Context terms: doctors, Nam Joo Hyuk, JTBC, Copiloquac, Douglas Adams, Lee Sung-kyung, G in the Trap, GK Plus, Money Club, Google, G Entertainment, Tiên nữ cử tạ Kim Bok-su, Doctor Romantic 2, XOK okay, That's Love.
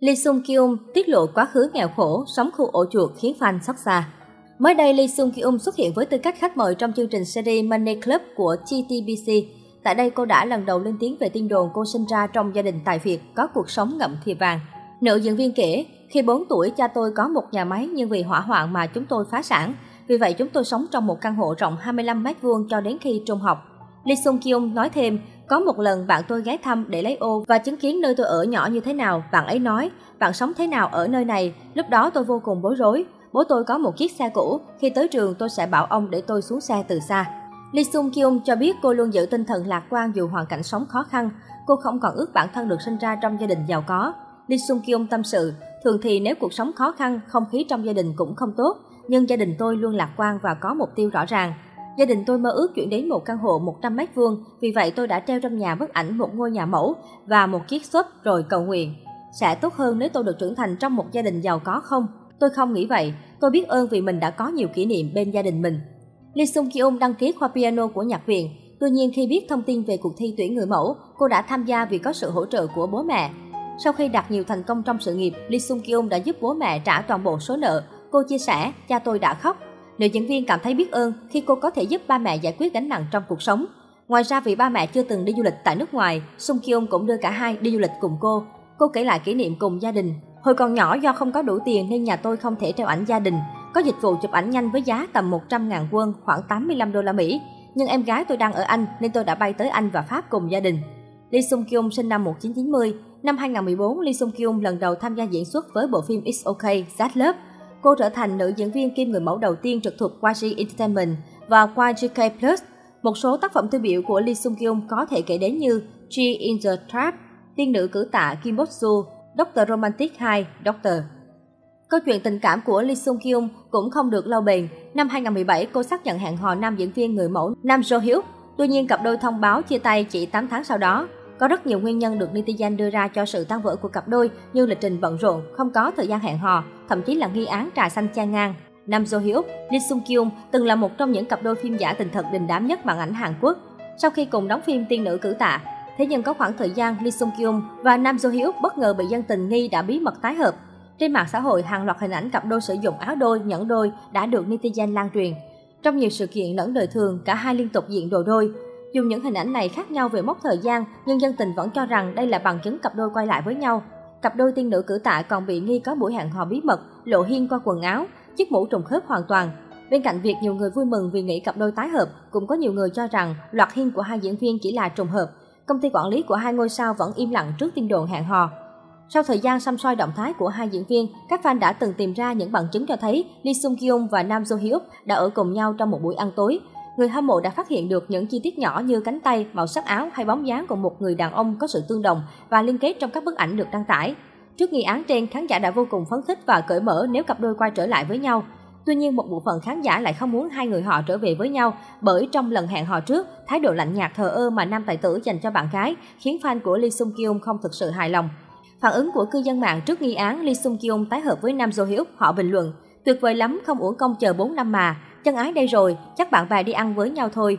Lee Sung-kyung tiết lộ quá khứ nghèo khổ, sống khu ổ chuột khiến fan xót xa. Mới đây, Lee Sung-kyung xuất hiện với tư cách khách mời trong chương trình series Money Club của JTBC. Tại đây, cô đã lần đầu lên tiếng về tin đồn cô sinh ra trong gia đình tài phiệt, có cuộc sống ngậm thìa vàng. Nữ diễn viên kể, khi 4 tuổi, cha tôi có một nhà máy nhưng vì hỏa hoạn mà chúng tôi phá sản. Vì vậy, chúng tôi sống trong một căn hộ rộng 25 m2 cho đến khi trung học. Lee Sung-kyung nói thêm, có một lần bạn tôi ghé thăm để lấy ô và chứng kiến nơi tôi ở nhỏ như thế nào. Bạn ấy nói, bạn sống thế nào ở nơi này? Lúc đó tôi vô cùng bối rối. Bố tôi có một chiếc xe cũ, khi tới trường tôi sẽ bảo ông để tôi xuống xe từ xa. Lee Sung-kyung cho biết cô luôn giữ tinh thần lạc quan dù hoàn cảnh sống khó khăn. Cô không còn ước bản thân được sinh ra trong gia đình giàu có. Lee Sung-kyung tâm sự, thường thì nếu cuộc sống khó khăn, không khí trong gia đình cũng không tốt. Nhưng gia đình tôi luôn lạc quan và có mục tiêu rõ ràng. Gia đình tôi mơ ước chuyển đến một căn hộ 100 m2, vì vậy tôi đã treo trong nhà bức ảnh một ngôi nhà mẫu và một chiếc xốp rồi cầu nguyện. Sẽ tốt hơn nếu tôi được trưởng thành trong một gia đình giàu có không? Tôi không nghĩ vậy. Tôi biết ơn vì mình đã có nhiều kỷ niệm bên gia đình mình. Lee Sung-kyung đăng ký khoa piano của nhạc viện. Tuy nhiên khi biết thông tin về cuộc thi tuyển người mẫu, cô đã tham gia vì có sự hỗ trợ của bố mẹ. Sau khi đạt nhiều thành công trong sự nghiệp, Lee Sung-kyung đã giúp bố mẹ trả toàn bộ số nợ. Cô chia sẻ, cha tôi đã khóc. Nữ diễn viên cảm thấy biết ơn khi cô có thể giúp ba mẹ giải quyết gánh nặng trong cuộc sống. Ngoài ra vì ba mẹ chưa từng đi du lịch tại nước ngoài, Sung-kyung cũng đưa cả hai đi du lịch cùng cô. Cô kể lại kỷ niệm cùng gia đình. Hồi còn nhỏ do không có đủ tiền nên nhà tôi không thể treo ảnh gia đình. Có dịch vụ chụp ảnh nhanh với giá tầm 100.000 won, khoảng 85 đô la Mỹ. Nhưng em gái tôi đang ở Anh nên tôi đã bay tới Anh và Pháp cùng gia đình. Lee Sung-kyung sinh năm 1990. Năm 2014, Lee Sung-kyung lần đầu tham gia diễn xuất với bộ phim XOK okay, That's Love. Cô trở thành nữ diễn viên kim người mẫu đầu tiên trực thuộc qua G Entertainment và qua GK Plus. Một số tác phẩm tiêu biểu của Lee Sung-kyung có thể kể đến như G in the Trap, Tiên nữ cử tạ Kim Bok-su, Doctor Romantic 2, Doctor. Câu chuyện tình cảm của Lee Sung-kyung cũng không được lâu bền. Năm 2017, cô xác nhận hẹn hò nam diễn viên người mẫu Nam Joo Hyuk. Tuy nhiên, cặp đôi thông báo chia tay chỉ 8 tháng sau đó. Có rất nhiều nguyên nhân được netizen đưa ra cho sự tan vỡ của cặp đôi như lịch trình bận rộn, không có thời gian hẹn hò, thậm chí là nghi án trà xanh chan ngang. Nam Joo Hyuk, Lee Sung-kyung từng là một trong những cặp đôi phim giả tình thật đình đám nhất màn ảnh Hàn Quốc sau khi cùng đóng phim Tiên nữ cử tạ. Thế nhưng có khoảng thời gian Lee Sung-kyung và Nam Joo Hyuk bất ngờ bị dân tình nghi đã bí mật tái hợp. Trên mạng xã hội, hàng loạt hình ảnh cặp đôi sử dụng áo đôi, nhẫn đôi đã được netizen lan truyền. Trong nhiều sự kiện lẫn đời thường, cả hai liên tục diện đồ đôi. Dùng những hình ảnh này khác nhau về mốc thời gian, nhưng dân tình vẫn cho rằng đây là bằng chứng cặp đôi quay lại với nhau. Cặp đôi Tiên nữ cử tạ còn bị nghi có buổi hẹn hò bí mật, lộ hiên qua quần áo, chiếc mũ trùng khớp hoàn toàn. Bên cạnh việc nhiều người vui mừng vì nghĩ cặp đôi tái hợp, cũng có nhiều người cho rằng loạt hiên của hai diễn viên chỉ là trùng hợp. Công ty quản lý của hai ngôi sao vẫn im lặng trước tin đồn hẹn hò. Sau thời gian săm soi động thái của hai diễn viên, các fan đã từng tìm ra những bằng chứng cho thấy Lee Sung-kyung và Nam Joo Hyuk đã ở cùng nhau trong một buổi ăn tối. Người hâm mộ đã phát hiện được những chi tiết nhỏ như cánh tay, màu sắc áo hay bóng dáng của một người đàn ông có sự tương đồng và liên kết trong các bức ảnh được đăng tải. Trước nghi án trên, khán giả đã vô cùng phấn khích và cởi mở nếu cặp đôi quay trở lại với nhau. Tuy nhiên, một bộ phận khán giả lại không muốn hai người họ trở về với nhau bởi trong lần hẹn hò trước, thái độ lạnh nhạt thờ ơ mà nam tài tử dành cho bạn gái khiến fan của Lee Sung-kyung không thực sự hài lòng. Phản ứng của cư dân mạng trước nghi án Lee Sung-kyung tái hợp với Nam Joo Hyuk, họ bình luận: "Tuyệt vời lắm, không uổng công chờ 4 năm mà. Chân ái đây rồi, chắc bạn bè đi ăn với nhau thôi.